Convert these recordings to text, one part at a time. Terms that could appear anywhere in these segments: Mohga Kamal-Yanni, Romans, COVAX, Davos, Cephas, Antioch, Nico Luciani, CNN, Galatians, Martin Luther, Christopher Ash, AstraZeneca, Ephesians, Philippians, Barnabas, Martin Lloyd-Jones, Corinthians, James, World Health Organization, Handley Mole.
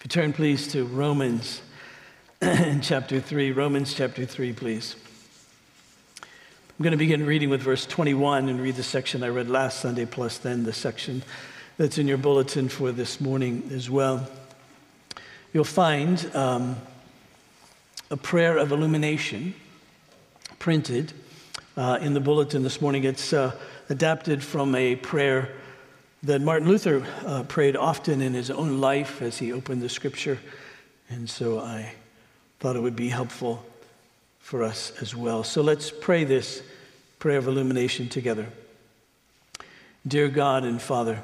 If you turn, please, to Romans chapter 3. Romans chapter 3, please. I'm going to begin reading with verse 21 and read the section I read last Sunday, plus then the section that's in your bulletin for this morning as well. You'll find a prayer of illumination printed in the bulletin this morning. It's adapted from a prayer that Martin Luther prayed often in his own life as he opened the scripture. And so I thought it would be helpful for us as well. So let's pray this prayer of illumination together. Dear God and Father,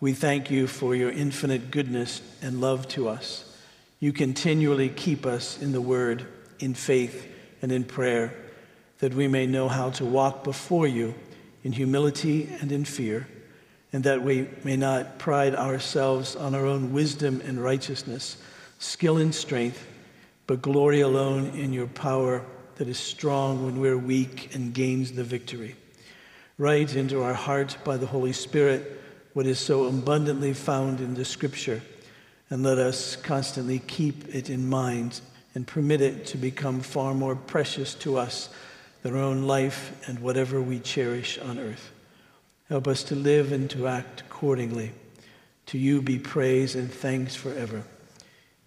we thank you for your infinite goodness and love to us. You continually keep us in the word, in faith, and in prayer, that we may know how to walk before you in humility and in fear, and that we may not pride ourselves on our own wisdom and righteousness, skill and strength, but glory alone in your power that is strong when we're weak and gains the victory. Write into our hearts by the Holy Spirit what is so abundantly found in the Scripture, and let us constantly keep it in mind and permit it to become far more precious to us than our own life and whatever we cherish on earth. Help us to live and to act accordingly. To you be praise and thanks forever.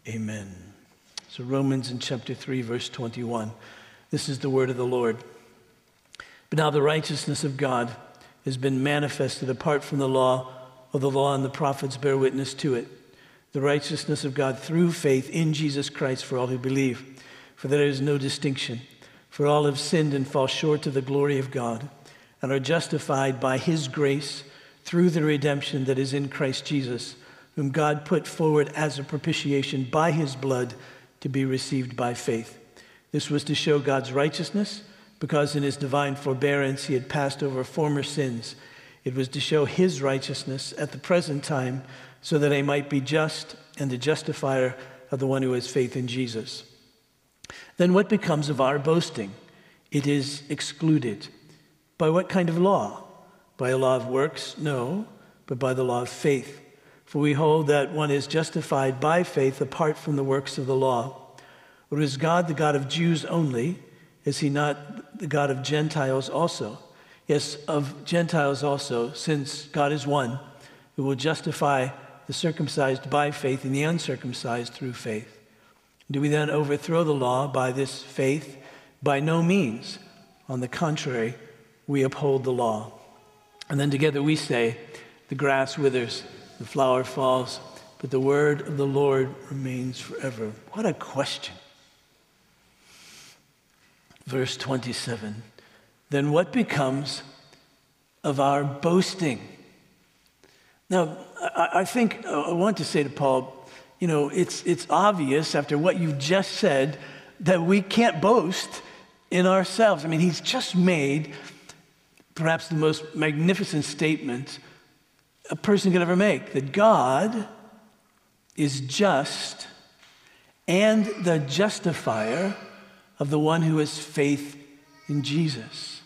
Amen. So Romans in chapter 3, verse 21. This is the word of the Lord. But now the righteousness of God has been manifested apart from the law, or the law and the prophets bear witness to it. The righteousness of God through faith in Jesus Christ for all who believe. For there is no distinction. For all have sinned and fall short of the glory of God, and are justified by his grace through the redemption that is in Christ Jesus, whom God put forward as a propitiation by his blood to be received by faith. This was to show God's righteousness, because in his divine forbearance he had passed over former sins. It was to show his righteousness at the present time, so that he might be just and the justifier of the one who has faith in Jesus. Then what becomes of our boasting? It is excluded. By what kind of law? By a law of works? No, but by the law of faith. For we hold that one is justified by faith apart from the works of the law. Or is God the God of Jews only? Is he not the God of Gentiles also? Yes, of Gentiles also, since God is one, who will justify the circumcised by faith and the uncircumcised through faith. Do we then overthrow the law by this faith? By no means. On the contrary, we uphold the law. And then together we say, the grass withers, the flower falls, but the word of the Lord remains forever. What a question. Verse 27. Then what becomes of our boasting? Now, I think I want to say to Paul, you know, it's obvious after what you've just said that we can't boast in ourselves. I mean, he's just made perhaps the most magnificent statement a person could ever make, that God is just and the justifier of the one who has faith in Jesus.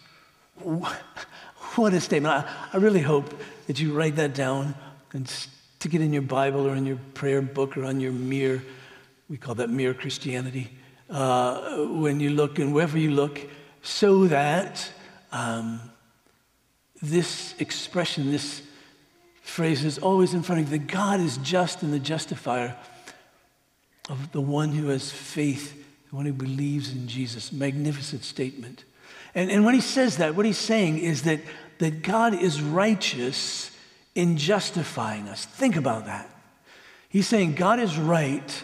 What a statement. I really hope that you write that down and stick it in your Bible or in your prayer book or on your mirror. We call that mirror Christianity. When you look and wherever you look, so that this expression, this phrase is always in front of you, that God is just and the justifier of the one who has faith, the one who believes in Jesus. Magnificent statement. And when he says that, what he's saying is that God is righteous in justifying us. Think about that. He's saying God is right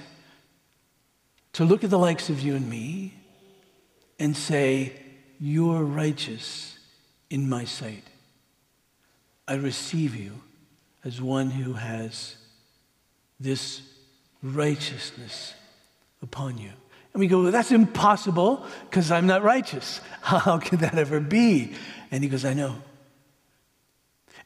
to look at the likes of you and me and say, you're righteous in my sight. I receive you as one who has this righteousness upon you. And we go, well, that's impossible because I'm not righteous. How could that ever be? And he goes, I know.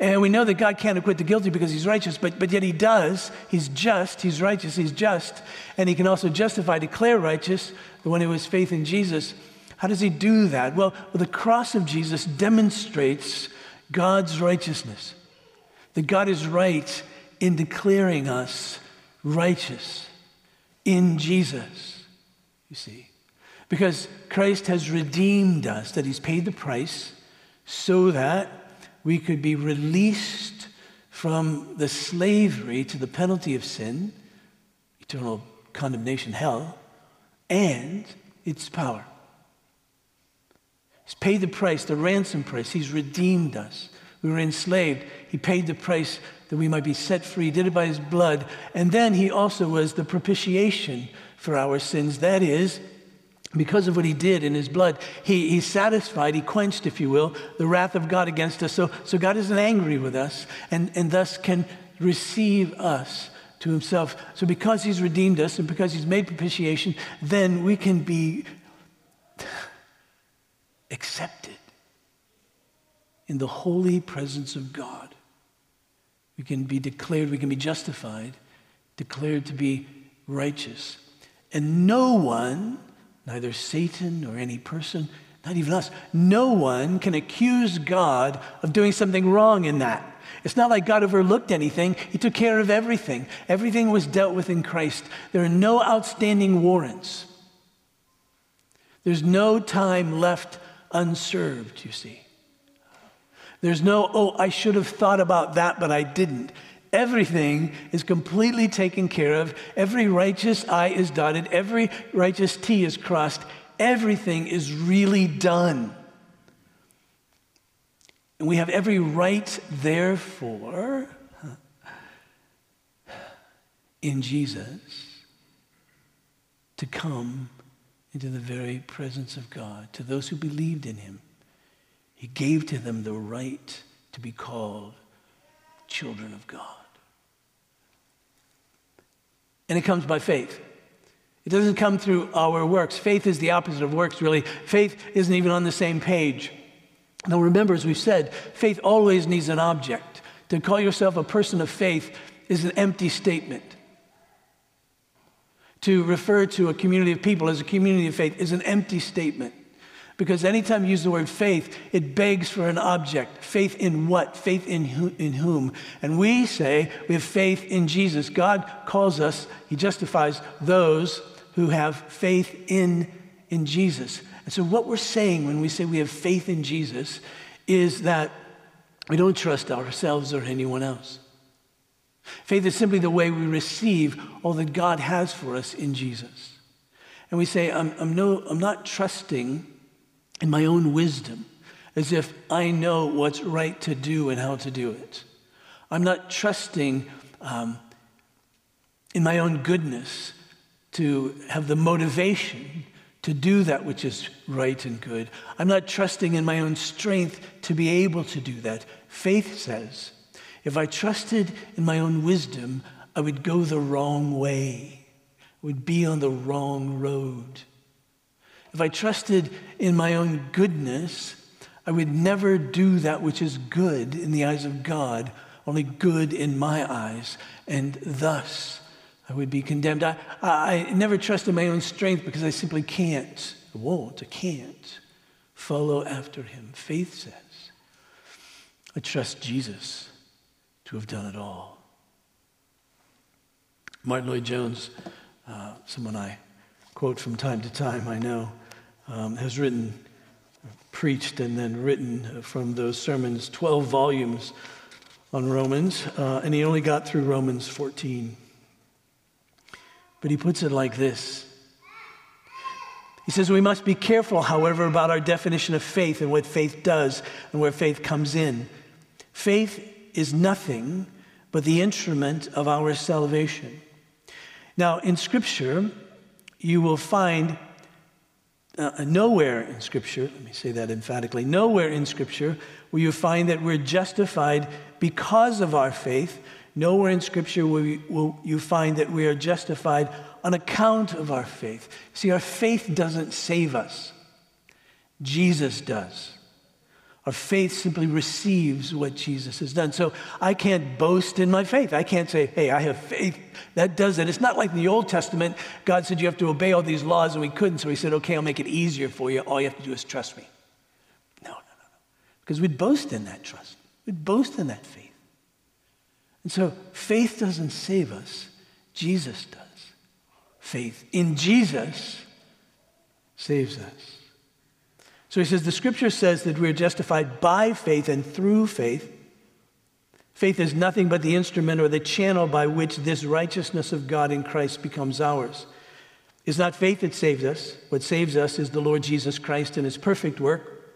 And we know that God can't acquit the guilty because he's righteous, but yet he does. He's just, he's righteous, he's just. And he can also justify, declare righteous the one who has faith in Jesus. How does he do that? Well, the cross of Jesus demonstrates God's righteousness. That God is right in declaring us righteous. in Jesus, you see. Because Christ has redeemed us, that he's paid the price so that we could be released from the slavery to the penalty of sin, eternal condemnation, hell, and its power. He's paid the price, the ransom price. He's redeemed us. We were enslaved. He paid the price that we might be set free. He did it by his blood. And then he also was the propitiation for our sins. That is, because of what he did in his blood, he satisfied, he quenched, if you will, the wrath of God against us. So God isn't angry with us and thus can receive us to himself. So because he's redeemed us and because he's made propitiation, then we can be accepted in the holy presence of God. We can be declared, we can be justified, declared to be righteous. And no one, neither Satan or any person, not even us, no one can accuse God of doing something wrong in that. It's not like God overlooked anything. He took care of everything. Everything was dealt with in Christ. There are no outstanding warrants. There's no time left unserved, you see. There's no, I should have thought about that, but I didn't. Everything is completely taken care of. Every righteous I is dotted. Every righteous T is crossed. Everything is really done. And we have every right, therefore, in Jesus, to come into the very presence of God. To those who believed in him, he gave to them the right to be called children of God. And it comes by faith. It doesn't come through our works. Faith is the opposite of works, really. Faith isn't even on the same page. Now remember, as we've said, faith always needs an object. To call yourself a person of faith is an empty statement. To refer to a community of people as a community of faith is an empty statement. Because anytime you use the word faith, it begs for an object. Faith in what? Faith in whom? And we say we have faith in Jesus. God calls us, he justifies those who have faith in Jesus. And so what we're saying when we say we have faith in Jesus is that we don't trust ourselves or anyone else. Faith is simply the way we receive all that God has for us in Jesus. And we say, I'm not trusting in my own wisdom, as if I know what's right to do and how to do it. I'm not trusting in my own goodness to have the motivation to do that which is right and good. I'm not trusting in my own strength to be able to do that. Faith says, if I trusted in my own wisdom, I would go the wrong way. I would be on the wrong road. If I trusted in my own goodness, I would never do that which is good in the eyes of God, only good in my eyes, and thus I would be condemned. I never trust in my own strength because I simply can't, I can't follow after him. Faith says, I trust Jesus to have done it all. Martin Lloyd-Jones, someone I quote from time to time, I know, has written, preached, and then written from those sermons 12 volumes on Romans, and he only got through Romans 14. But he puts it like this. He says, we must be careful, however, about our definition of faith and what faith does and where faith comes in. Faith is nothing but the instrument of our salvation. Now, in Scripture, you will find nowhere in Scripture, let me say that emphatically, nowhere in Scripture will you find that we're justified because of our faith. Nowhere in Scripture will you find that we are justified on account of our faith. See, our faith doesn't save us. Jesus does. Our faith simply receives what Jesus has done. So I can't boast in my faith. I can't say, hey, I have faith. That does it. It's not like in the Old Testament, God said you have to obey all these laws and we couldn't. So he said, okay, I'll make it easier for you. All you have to do is trust me. No. Because we'd boast in that trust. We'd boast in that faith. And so faith doesn't save us. Jesus does. faith in Jesus saves us. So he says, the scripture says that we are justified by faith and through faith. Faith is nothing but the instrument or the channel by which this righteousness of God in Christ becomes ours. It's not faith that saves us. What saves us is the Lord Jesus Christ and his perfect work.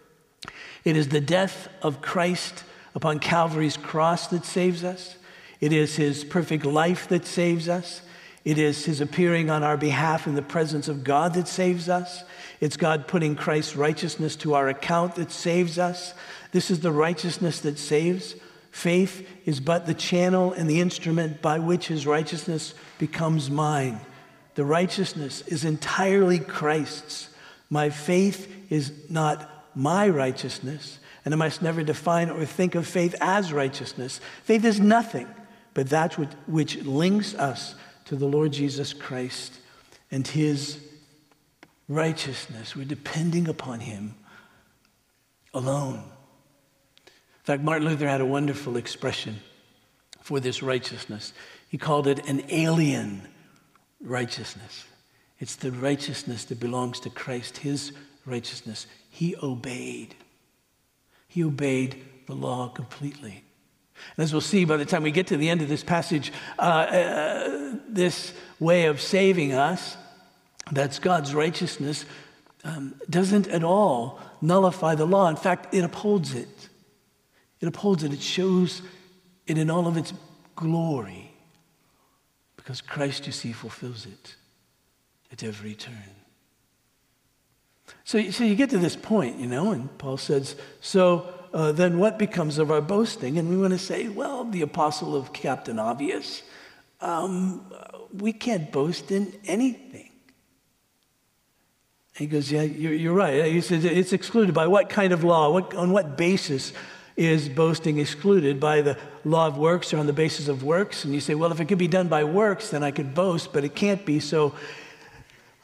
It is the death of Christ upon Calvary's cross that saves us. It is his perfect life that saves us. It is his appearing on our behalf in the presence of God that saves us. It's God putting Christ's righteousness to our account that saves us. This is the righteousness that saves. Faith is but the channel and the instrument by which his righteousness becomes mine. The righteousness is entirely Christ's. My faith is not my righteousness, and I must never define or think of faith as righteousness. Faith is nothing but that which links us to the Lord Jesus Christ and his righteousness. We're depending upon him alone. In fact, Martin Luther had a wonderful expression for this righteousness. He called it an alien righteousness. It's the righteousness that belongs to Christ, his righteousness. He obeyed. He obeyed the law completely. And as we'll see by the time we get to the end of this passage, this way of saving us, that's God's righteousness, doesn't at all nullify the law. In fact, it upholds it. It upholds it. It shows it in all of its glory because Christ, you see, fulfills it at every turn. So you get to this point, you know, and Paul says, then what becomes of our boasting? And we want to say, well, the apostle of Captain Obvious, we can't boast in anything. And he goes, yeah, you're right. He says, it's excluded by what kind of law? On what basis is boasting excluded? By the law of works or on the basis of works? And you say, well, if it could be done by works, then I could boast, but it can't be, so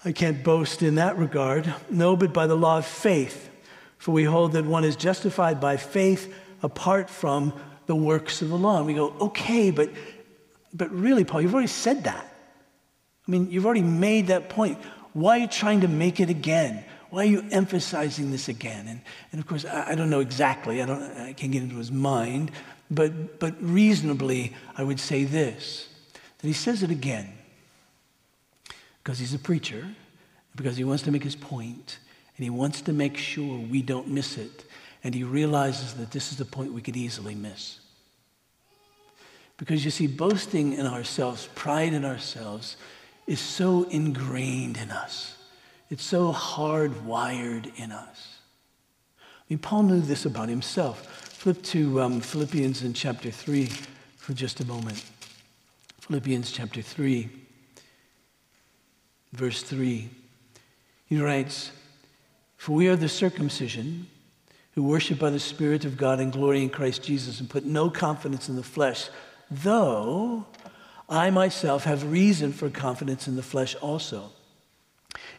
I can't boast in that regard. No, but by the law of faith. For we hold that one is justified by faith apart from the works of the law. And we go, okay, but really, Paul, you've already said that. I mean, you've already made that point. Why are you trying to make it again? Why are you emphasizing this again? And of course, I don't know exactly. I can't get into his mind. But reasonably, I would say this, that he says it again because he's a preacher, because he wants to make his point. And he wants to make sure we don't miss it. And he realizes that this is the point we could easily miss. Because you see, boasting in ourselves, pride in ourselves, is so ingrained in us. It's so hardwired in us. I mean, Paul knew this about himself. Flip to Philippians in chapter 3 for just a moment. Philippians chapter 3, verse 3. He writes, for we are the circumcision who worship by the Spirit of God and glory in Christ Jesus and put no confidence in the flesh, though I myself have reason for confidence in the flesh also.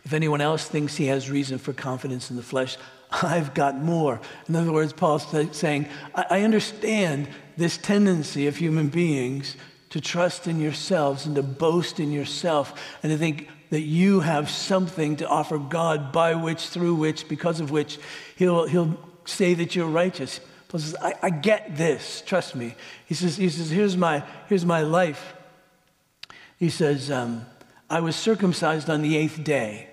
If anyone else thinks he has reason for confidence in the flesh, I've got more. In other words, Paul's saying, I understand this tendency of human beings to trust in yourselves and to boast in yourself and to think that you have something to offer God by which, through which, because of which, he'll say that you're righteous. Paul says, I get this, trust me. He says, here's my life. He says, I was circumcised on the 8th day.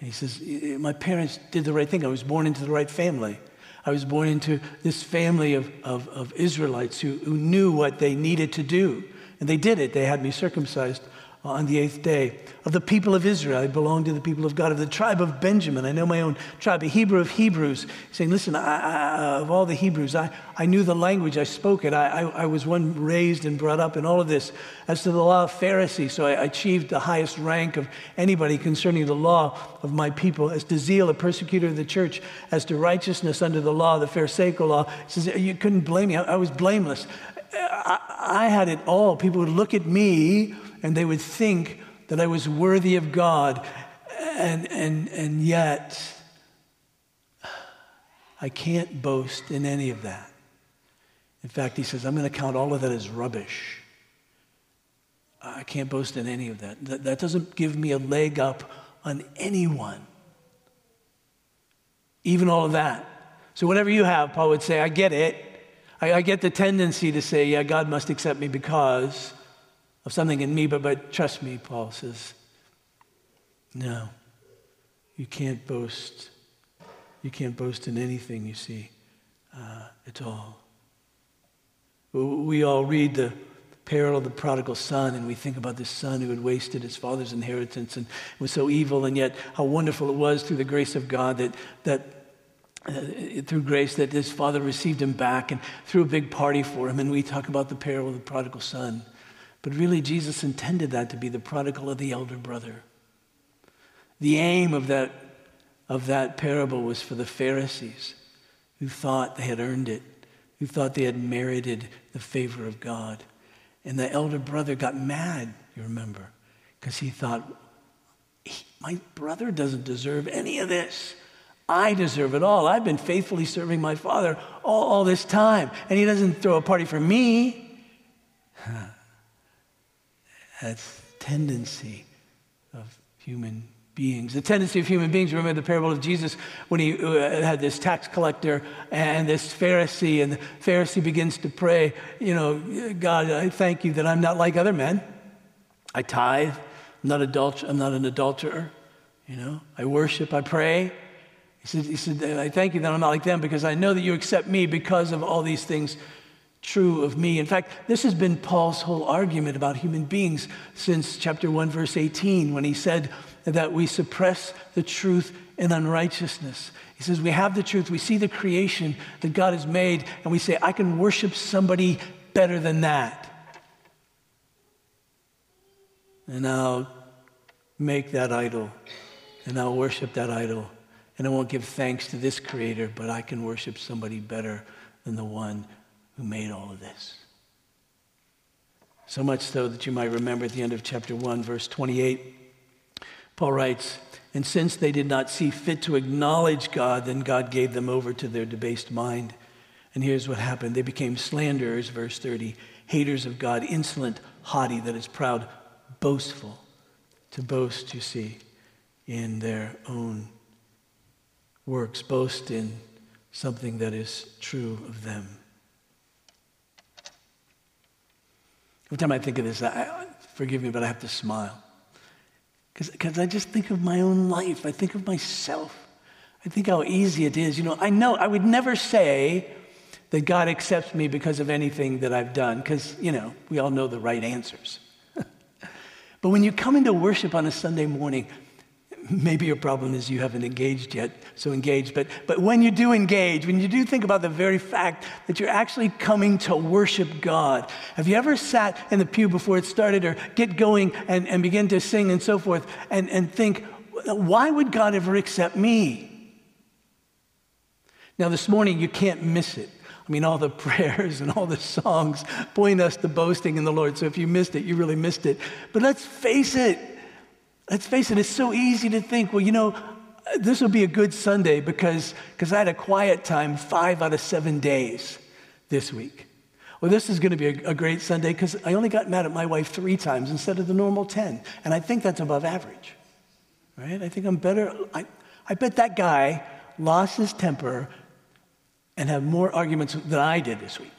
And he says, my parents did the right thing. I was born into the right family. I was born into this family of Israelites who knew what they needed to do. And they did it. They had me circumcised on the 8th day. Of the people of Israel, I belong to the people of God. Of the tribe of Benjamin, I know my own tribe. A Hebrew of Hebrews, saying, listen, of all the Hebrews, I knew the language, I spoke it. I was one raised and brought up in all of this. As to the law of Pharisee, so I achieved the highest rank of anybody concerning the law of my people. As to zeal, a persecutor of the church. As to righteousness under the law, the Pharisaical law, he says, you couldn't blame me, I was blameless. I had it all. People would look at me and they would think that I was worthy of God, and yet I can't boast in any of that. In fact, he says, I'm going to count all of that as rubbish. I can't boast in any of that. That doesn't give me a leg up on anyone. Even all of that. So whatever you have, Paul would say, I get it. I get the tendency to say, yeah, God must accept me because of something in me, but trust me, Paul says, no, you can't boast. You can't boast in anything, you see, at all. We all read the parable of the prodigal son, and we think about this son who had wasted his father's inheritance and was so evil, and yet how wonderful it was through the grace of God through grace that his father received him back and threw a big party for him. And we talk about the parable of the prodigal son. But really, Jesus intended that to be the prodigal of the elder brother. The aim of that parable was for the Pharisees who thought they had earned it, who thought they had merited the favor of God. And the elder brother got mad, you remember, because he thought, my brother doesn't deserve any of this. I deserve it all. I've been faithfully serving my father all this time, and he doesn't throw a party for me. That's the tendency of human beings. The tendency of human beings, remember the parable of Jesus when he had this tax collector and this Pharisee, and the Pharisee begins to pray, God, I thank you that I'm not like other men. I tithe. I'm not an adulterer. I worship. I pray. He said, I thank you that I'm not like them because I know that you accept me because of all these things true of me. In fact, this has been Paul's whole argument about human beings since chapter 1, verse 18, when he said that we suppress the truth in unrighteousness. He says, we have the truth, we see the creation that God has made, and we say, I can worship somebody better than that. And I'll make that idol, and I'll worship that idol. And I won't give thanks to this creator, but I can worship somebody better than the one who made all of this. So much so that you might remember at the end of chapter 1, verse 28, Paul writes, and since they did not see fit to acknowledge God, then God gave them over to their debased mind. And here's what happened. They became slanderers, verse 30, haters of God, insolent, haughty, that is proud, boastful. To boast, you see, in their own works, boast in something that is true of them. Every time I think of this, forgive me, but I have to smile. Because I just think of my own life. I think of myself. I think how easy it is. I know I would never say that God accepts me because of anything that I've done, because, we all know the right answers. But when you come into worship on a Sunday morning, maybe your problem is you haven't engaged yet, so engage. But when you do engage, when you do think about the very fact that you're actually coming to worship God, have you ever sat in the pew before it started or get going and begin to sing and so forth and think, why would God ever accept me? Now this morning, you can't miss it. All the prayers and all the songs point us to boasting in the Lord. So if you missed it, you really missed it. But let's face it. Let's face it, it's so easy to think, this will be a good Sunday because I had a quiet time 5 out of 7 days this week. Or this is going to be a great Sunday because I only got mad at my wife 3 times instead of the normal 10. And I think that's above average, right? I think I'm better. I bet that guy lost his temper and had more arguments than I did this week.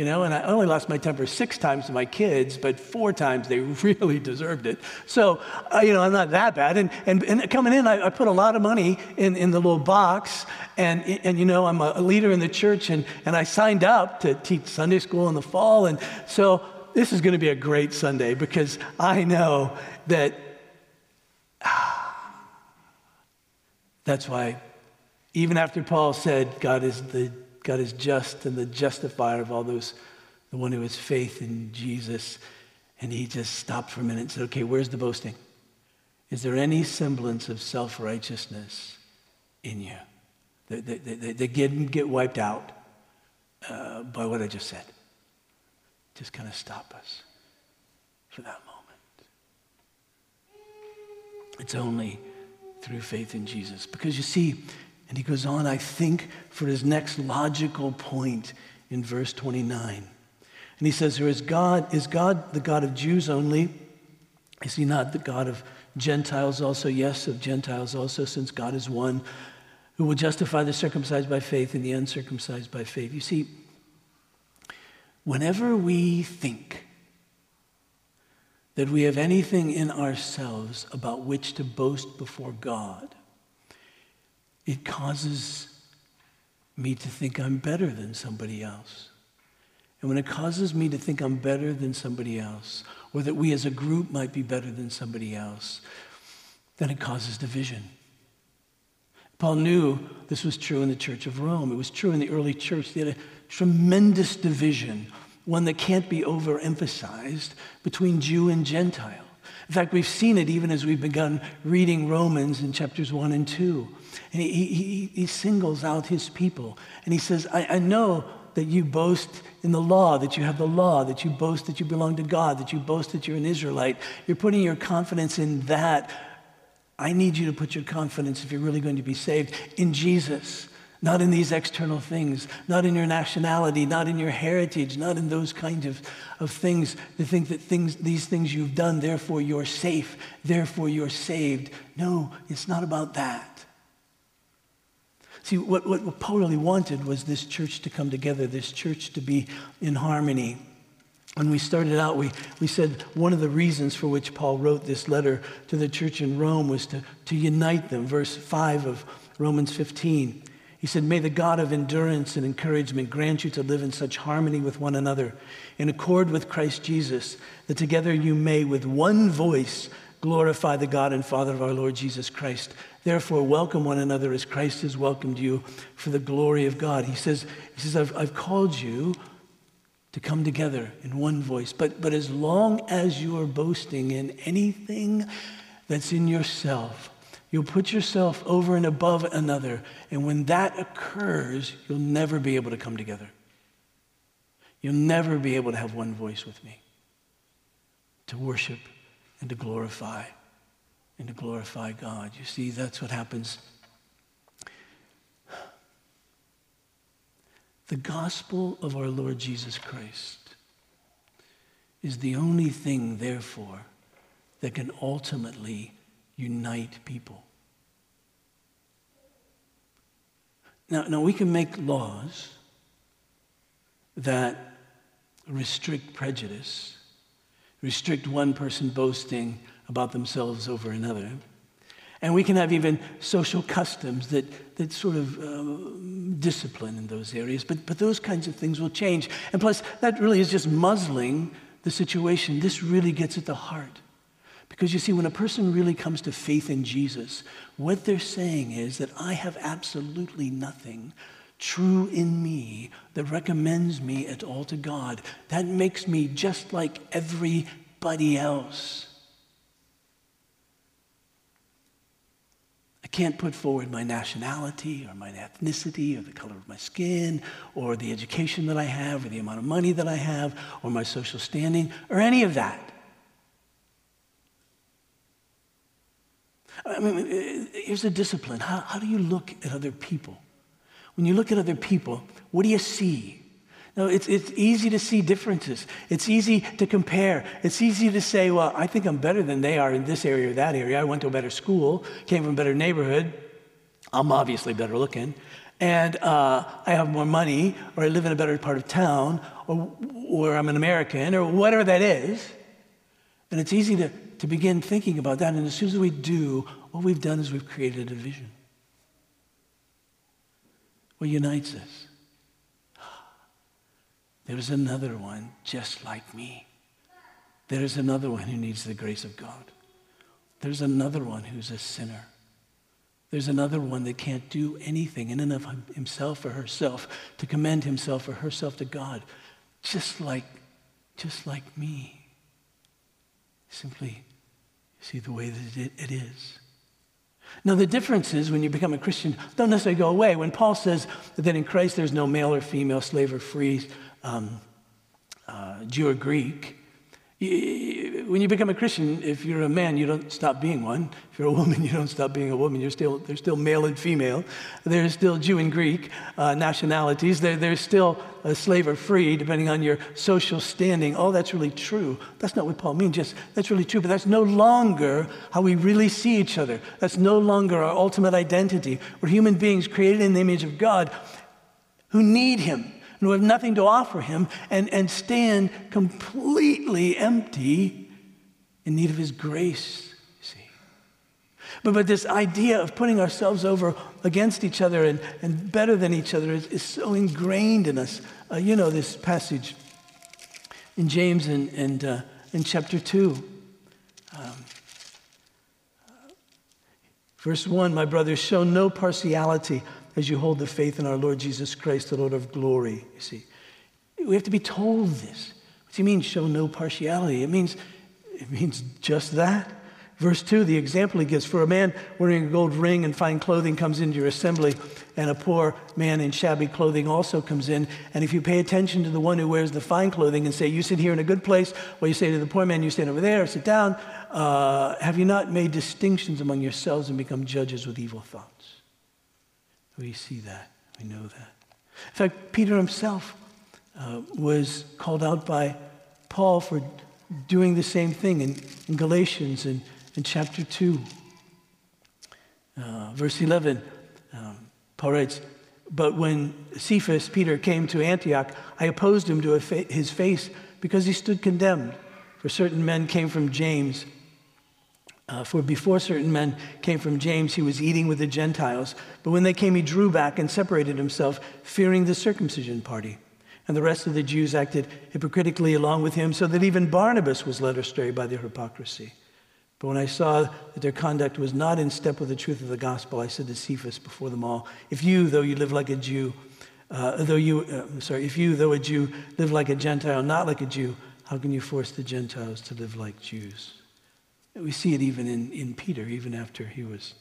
And I only lost my temper 6 times to my kids, but 4 times they really deserved it. So, I'm not that bad. And coming in, I put a lot of money in the little box. And I'm a leader in the church, and I signed up to teach Sunday school in the fall. And so this is going to be a great Sunday because I know that that's why even after Paul said God is just and the justifier of all those, the one who has faith in Jesus. And he just stopped for a minute and said, okay, where's the boasting? Is there any semblance of self-righteousness in you? They didn't get wiped out by what I just said. Just kind of stop us for that moment. It's only through faith in Jesus. Because you see, and he goes on, I think, for his next logical point in verse 29. And he says here, is God the God of Jews only? Is he not the God of Gentiles also? Yes, of Gentiles also, since God is one, who will justify the circumcised by faith and the uncircumcised by faith. You see, whenever we think that we have anything in ourselves about which to boast before God, it causes me to think I'm better than somebody else. And when it causes me to think I'm better than somebody else, or that we as a group might be better than somebody else, then it causes division. Paul knew this was true in the Church of Rome. It was true in the early church. They had a tremendous division, one that can't be overemphasized, between Jew and Gentile. In fact, we've seen it even as we've begun reading Romans in chapters 1 and 2. And he singles out his people. And he says, I know that you boast in the law, that you have the law, that you boast that you belong to God, that you boast that you're an Israelite. You're putting your confidence in that. I need you to put your confidence, if you're really going to be saved, in Jesus, not in these external things, not in your nationality, not in your heritage, not in those kinds of things, to think that these things you've done, therefore you're safe, therefore you're saved. No, it's not about that. See, what Paul really wanted was this church to come together, this church to be in harmony. When we started out, we said one of the reasons for which Paul wrote this letter to the church in Rome was to unite them. Verse 5 of Romans 15. He said, "May the God of endurance and encouragement grant you to live in such harmony with one another, in accord with Christ Jesus, that together you may with one voice glorify the God and Father of our Lord Jesus Christ. Therefore, welcome one another as Christ has welcomed you for the glory of God." He says, I've called you to come together in one voice. But as long as you are boasting in anything that's in yourself, you'll put yourself over and above another. And when that occurs, you'll never be able to come together. You'll never be able to have one voice with me to worship and to glorify God. You see, that's what happens. The gospel of our Lord Jesus Christ is the only thing, therefore, that can ultimately unite people. Now we can make laws that restrict prejudice, restrict one person boasting about themselves over another. And we can have even social customs that sort of discipline in those areas. But those kinds of things will change. And plus, that really is just muzzling the situation. This really gets at the heart. Because you see, when a person really comes to faith in Jesus, what they're saying is that I have absolutely nothing true in me that recommends me at all to God. That makes me just like everybody else. I can't put forward my nationality or my ethnicity or the color of my skin or the education that I have or the amount of money that I have or my social standing or any of that. I mean, here's a discipline. How do you look at other people? When you look at other people, what do you see? Now, it's easy to see differences. It's easy to compare. It's easy to say, well, I think I'm better than they are in this area or that area. I went to a better school, came from a better neighborhood. I'm obviously better looking. And I have more money, or I live in a better part of town, or I'm an American, or whatever that is. And it's easy to begin thinking about that. And as soon as we do, what we've done is we've created a division. What unites us? There's another one just like me. There's another one who needs the grace of God. There's another one who's a sinner. There's another one that can't do anything in and of himself or herself to commend himself or herself to God, just like me. Simply see the way that it is. Now, the differences when you become a Christian don't necessarily go away. When Paul says that in Christ there's no male or female, slave or free, Jew or Greek, when you become a Christian, if you're a man, you don't stop being one. If you're a woman, you don't stop being a woman. There's still male and female. There's still Jew and Greek nationalities. There's still a slave or free, depending on your social standing. Oh, that's really true. That's not what Paul means. Yes, that's really true, but that's no longer how we really see each other. That's no longer our ultimate identity. We're human beings created in the image of God who need him, and who have nothing to offer him, and stand completely empty in need of his grace, you see. But this idea of putting ourselves over against each other and better than each other is so ingrained in us. You know this passage in James and in chapter 2. Verse 1, my brothers, show no partiality as you hold the faith in our Lord Jesus Christ, the Lord of glory, you see. We have to be told this. What do you mean, show no partiality? It means just that. Verse 2, the example he gives, for a man wearing a gold ring and fine clothing comes into your assembly, and a poor man in shabby clothing also comes in. And if you pay attention to the one who wears the fine clothing and say, you sit here in a good place, well, you say to the poor man, you stand over there, sit down, have you not made distinctions among yourselves and become judges with evil thoughts? We see that. We know that. In fact, Peter himself was called out by Paul for doing the same thing in Galatians in chapter 2. Verse 11, Paul writes, but when Cephas, Peter, came to Antioch, I opposed him to his face because he stood condemned. For certain men came from James. For before certain men came from James, he was eating with the Gentiles. But when they came, he drew back and separated himself, fearing the circumcision party. And the rest of the Jews acted hypocritically along with him, so that even Barnabas was led astray by their hypocrisy. But when I saw that their conduct was not in step with the truth of the gospel, I said to Cephas before them all, if you, though you live like a Jew, though a Jew, live like a Gentile, not like a Jew, how can you force the Gentiles to live like Jews? We see it even in Peter, even after he was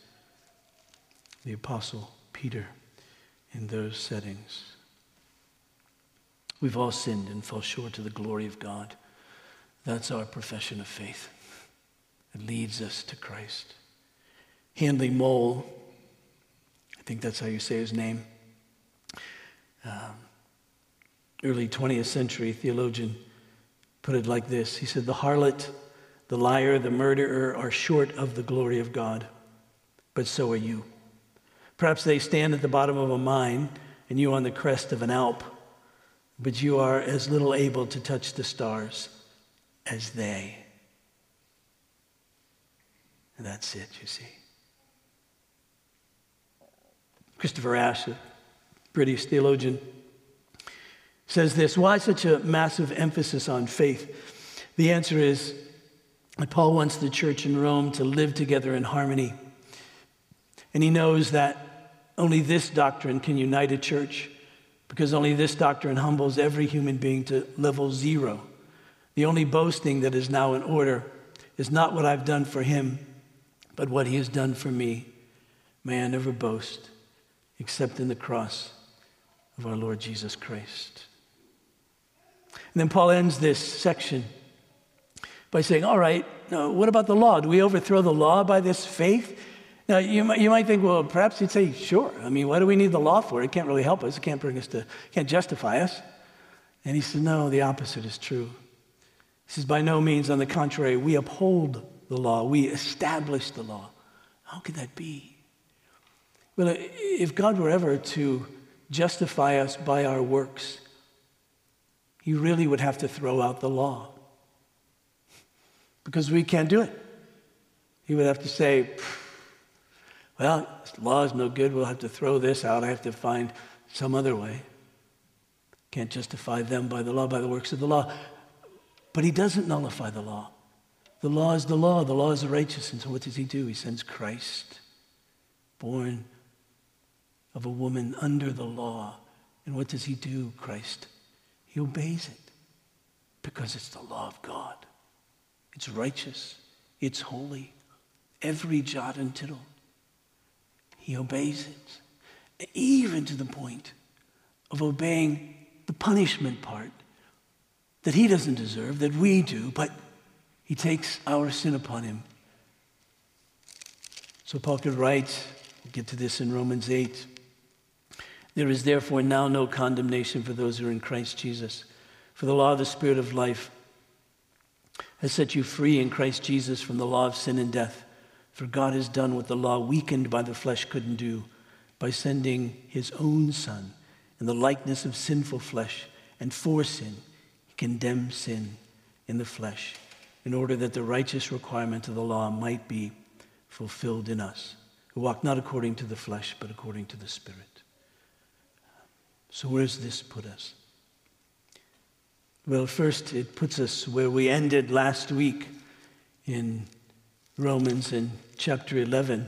the apostle Peter in those settings. We've all sinned and fall short of the glory of God. That's our profession of faith. It leads us to Christ. Handley Mole, I think that's how you say his name, early 20th century theologian, put it like this. He said, the harlot, the liar, the murderer are short of the glory of God, but so are you. Perhaps they stand at the bottom of a mine and you on the crest of an Alp, but you are as little able to touch the stars as they. And that's it, you see. Christopher Ash, a British theologian, says this, why such a massive emphasis on faith? The answer is, Paul wants the church in Rome to live together in harmony. And he knows that only this doctrine can unite a church, because only this doctrine humbles every human being to level zero. The only boasting that is now in order is not what I've done for him, but what he has done for me. May I never boast except in the cross of our Lord Jesus Christ. And then Paul ends this section by saying, all right, now what about the law? Do we overthrow the law by this faith? Now, you might think, well, perhaps you'd say, sure. What do we need the law for? It can't really help us. It can't bring us to, can't justify us. And he said, no, the opposite is true. He says, by no means, on the contrary, we uphold the law. We establish the law. How could that be? Well, if God were ever to justify us by our works, he really would have to throw out the law, because we can't do it. He would have to say, well, this law is no good. We'll have to throw this out. I have to find some other way. Can't justify them by the law, by the works of the law. But he doesn't nullify the law. The law is the law. The law is the righteous. And so what does he do? He sends Christ, born of a woman under the law. And what does he do, Christ? He obeys it, because it's the law of God. It's righteous. It's holy. Every jot and tittle. He obeys it, even to the point of obeying the punishment part that he doesn't deserve, that we do, but He takes our sin upon him. So Paul could write, we'll get to this in Romans 8, there is therefore now no condemnation for those who are in Christ Jesus. For the law of the Spirit of life has set you free in Christ Jesus from the law of sin and death. For God has done what the law weakened by the flesh couldn't do, by sending his own Son in the likeness of sinful flesh, and for sin, he condemned sin in the flesh, in order that the righteous requirement of the law might be fulfilled in us, who walk not according to the flesh, but according to the Spirit. So where does this put us? Well, first, it puts us where we ended last week in Romans in chapter 11.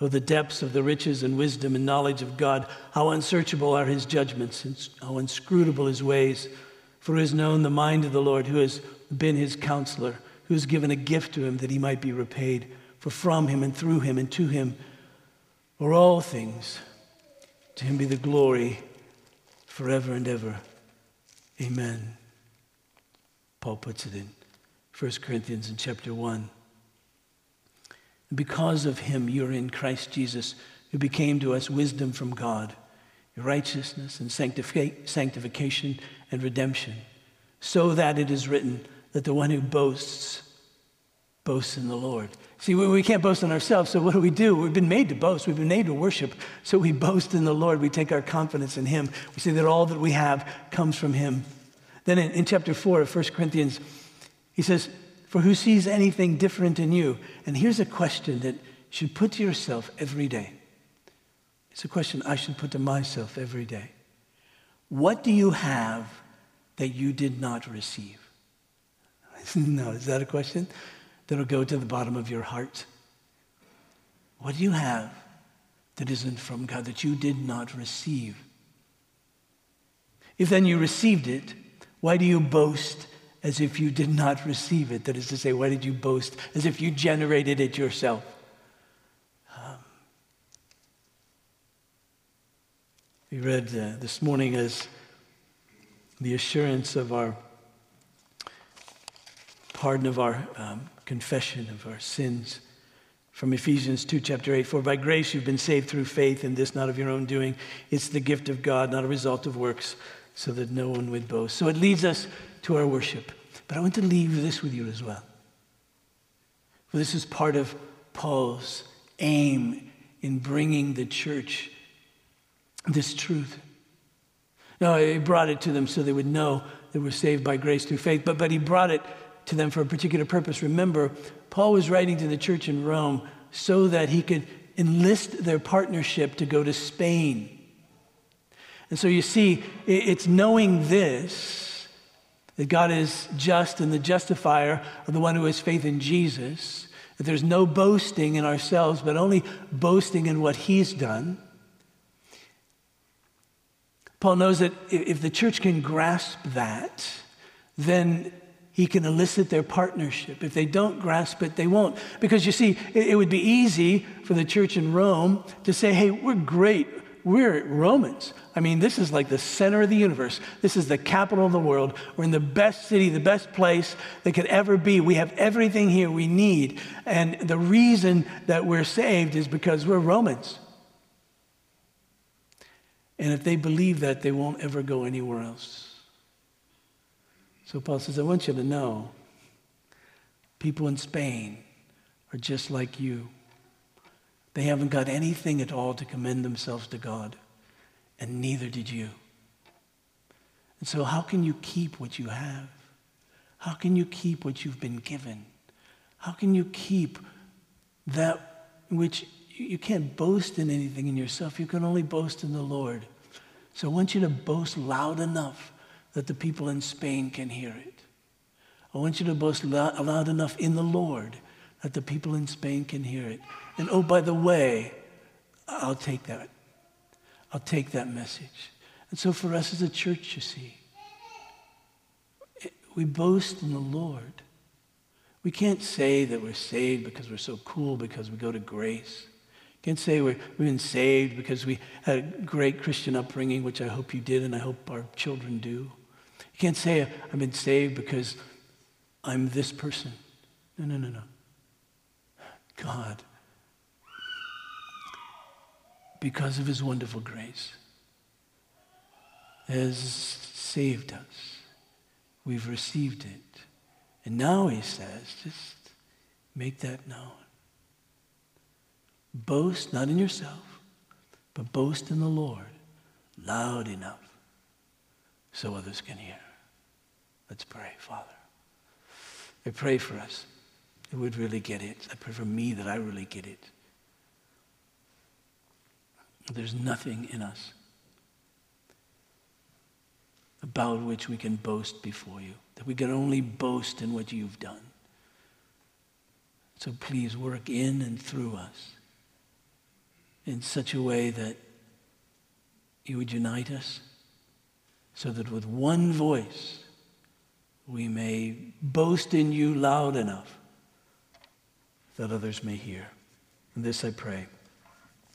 Oh, the depths of the riches and wisdom and knowledge of God. How unsearchable are his judgments, and how inscrutable his ways. For who has known the mind of the Lord, who has been his counselor, who has given a gift to him that he might be repaid. For from him and through him and to him are all things. To him be the glory forever and ever. Amen. Paul puts it in 1 Corinthians in chapter 1. Because of him, you're in Christ Jesus, who became to us wisdom from God, righteousness and sanctification and redemption, so that it is written that the one who boasts, boasts in the Lord. See, we can't boast in ourselves, so what do? We've been made to boast. We've been made to worship. So we boast in the Lord. We take our confidence in him. We see that all that we have comes from him. Then in chapter 4 of 1 Corinthians, he says, for who sees anything different in you? And here's a question that you should put to yourself every day. It's a question I should put to myself every day. What do you have that you did not receive? No, is that a question? That'll go to the bottom of your heart. What do you have that isn't from God, that you did not receive? If then you received it, why do you boast as if you did not receive it? That is to say, why did you boast as if you generated it yourself? We read this morning as the assurance of our pardon of our confession of our sins from Ephesians 2, chapter 8. For by grace you've been saved through faith, and this not of your own doing. It's the gift of God, not a result of works, so that no one would boast. So it leads us to our worship. But I want to leave this with you as well. For this is part of Paul's aim in bringing the church this truth. No, he brought it to them so they would know that we're saved by grace through faith, but he brought it to them for a particular purpose. Remember, Paul was writing to the church in Rome so that he could enlist their partnership to go to Spain. And so you see, it's knowing this, that God is just and the justifier of the one who has faith in Jesus, that there's no boasting in ourselves, but only boasting in what he's done. Paul knows that if the church can grasp that, then he can elicit their partnership. If they don't grasp it, they won't. Because you see, it would be easy for the church in Rome to say, hey, we're great. We're Romans. I mean, this is like the center of the universe. This is the capital of the world. We're in the best city, the best place that could ever be. We have everything here we need. And the reason that we're saved is because we're Romans. And if they believe that, they won't ever go anywhere else. So Paul says, I want you to know people in Spain are just like you. They haven't got anything at all to commend themselves to God, and neither did you. And so how can you keep what you have? How can you keep what you've been given? How can you keep that which you can't boast in anything in yourself? You can only boast in the Lord. So I want you to boast loud enough that the people in Spain can hear it. I want you to boast loud enough in the Lord that the people in Spain can hear it. And oh, by the way, I'll take that. I'll take that message. And so for us as a church, you see, we boast in the Lord. We can't say that we're saved because we're so cool, because we go to grace. You can't say we've been saved because we had a great Christian upbringing, which I hope you did and I hope our children do. You can't say, I've been saved because I'm this person. No, no, no, no. God, because of his wonderful grace, has saved us. We've received it. And now he says, just make that known. Boast not in yourself, but boast in the Lord loud enough so others can hear. Let's pray. Father, I pray for us that we'd really get it. I pray for me that I really get it. There's nothing in us about which we can boast before you, that we can only boast in what you've done. So please work in and through us in such a way that you would unite us so that with one voice we may boast in you loud enough that others may hear. And this I pray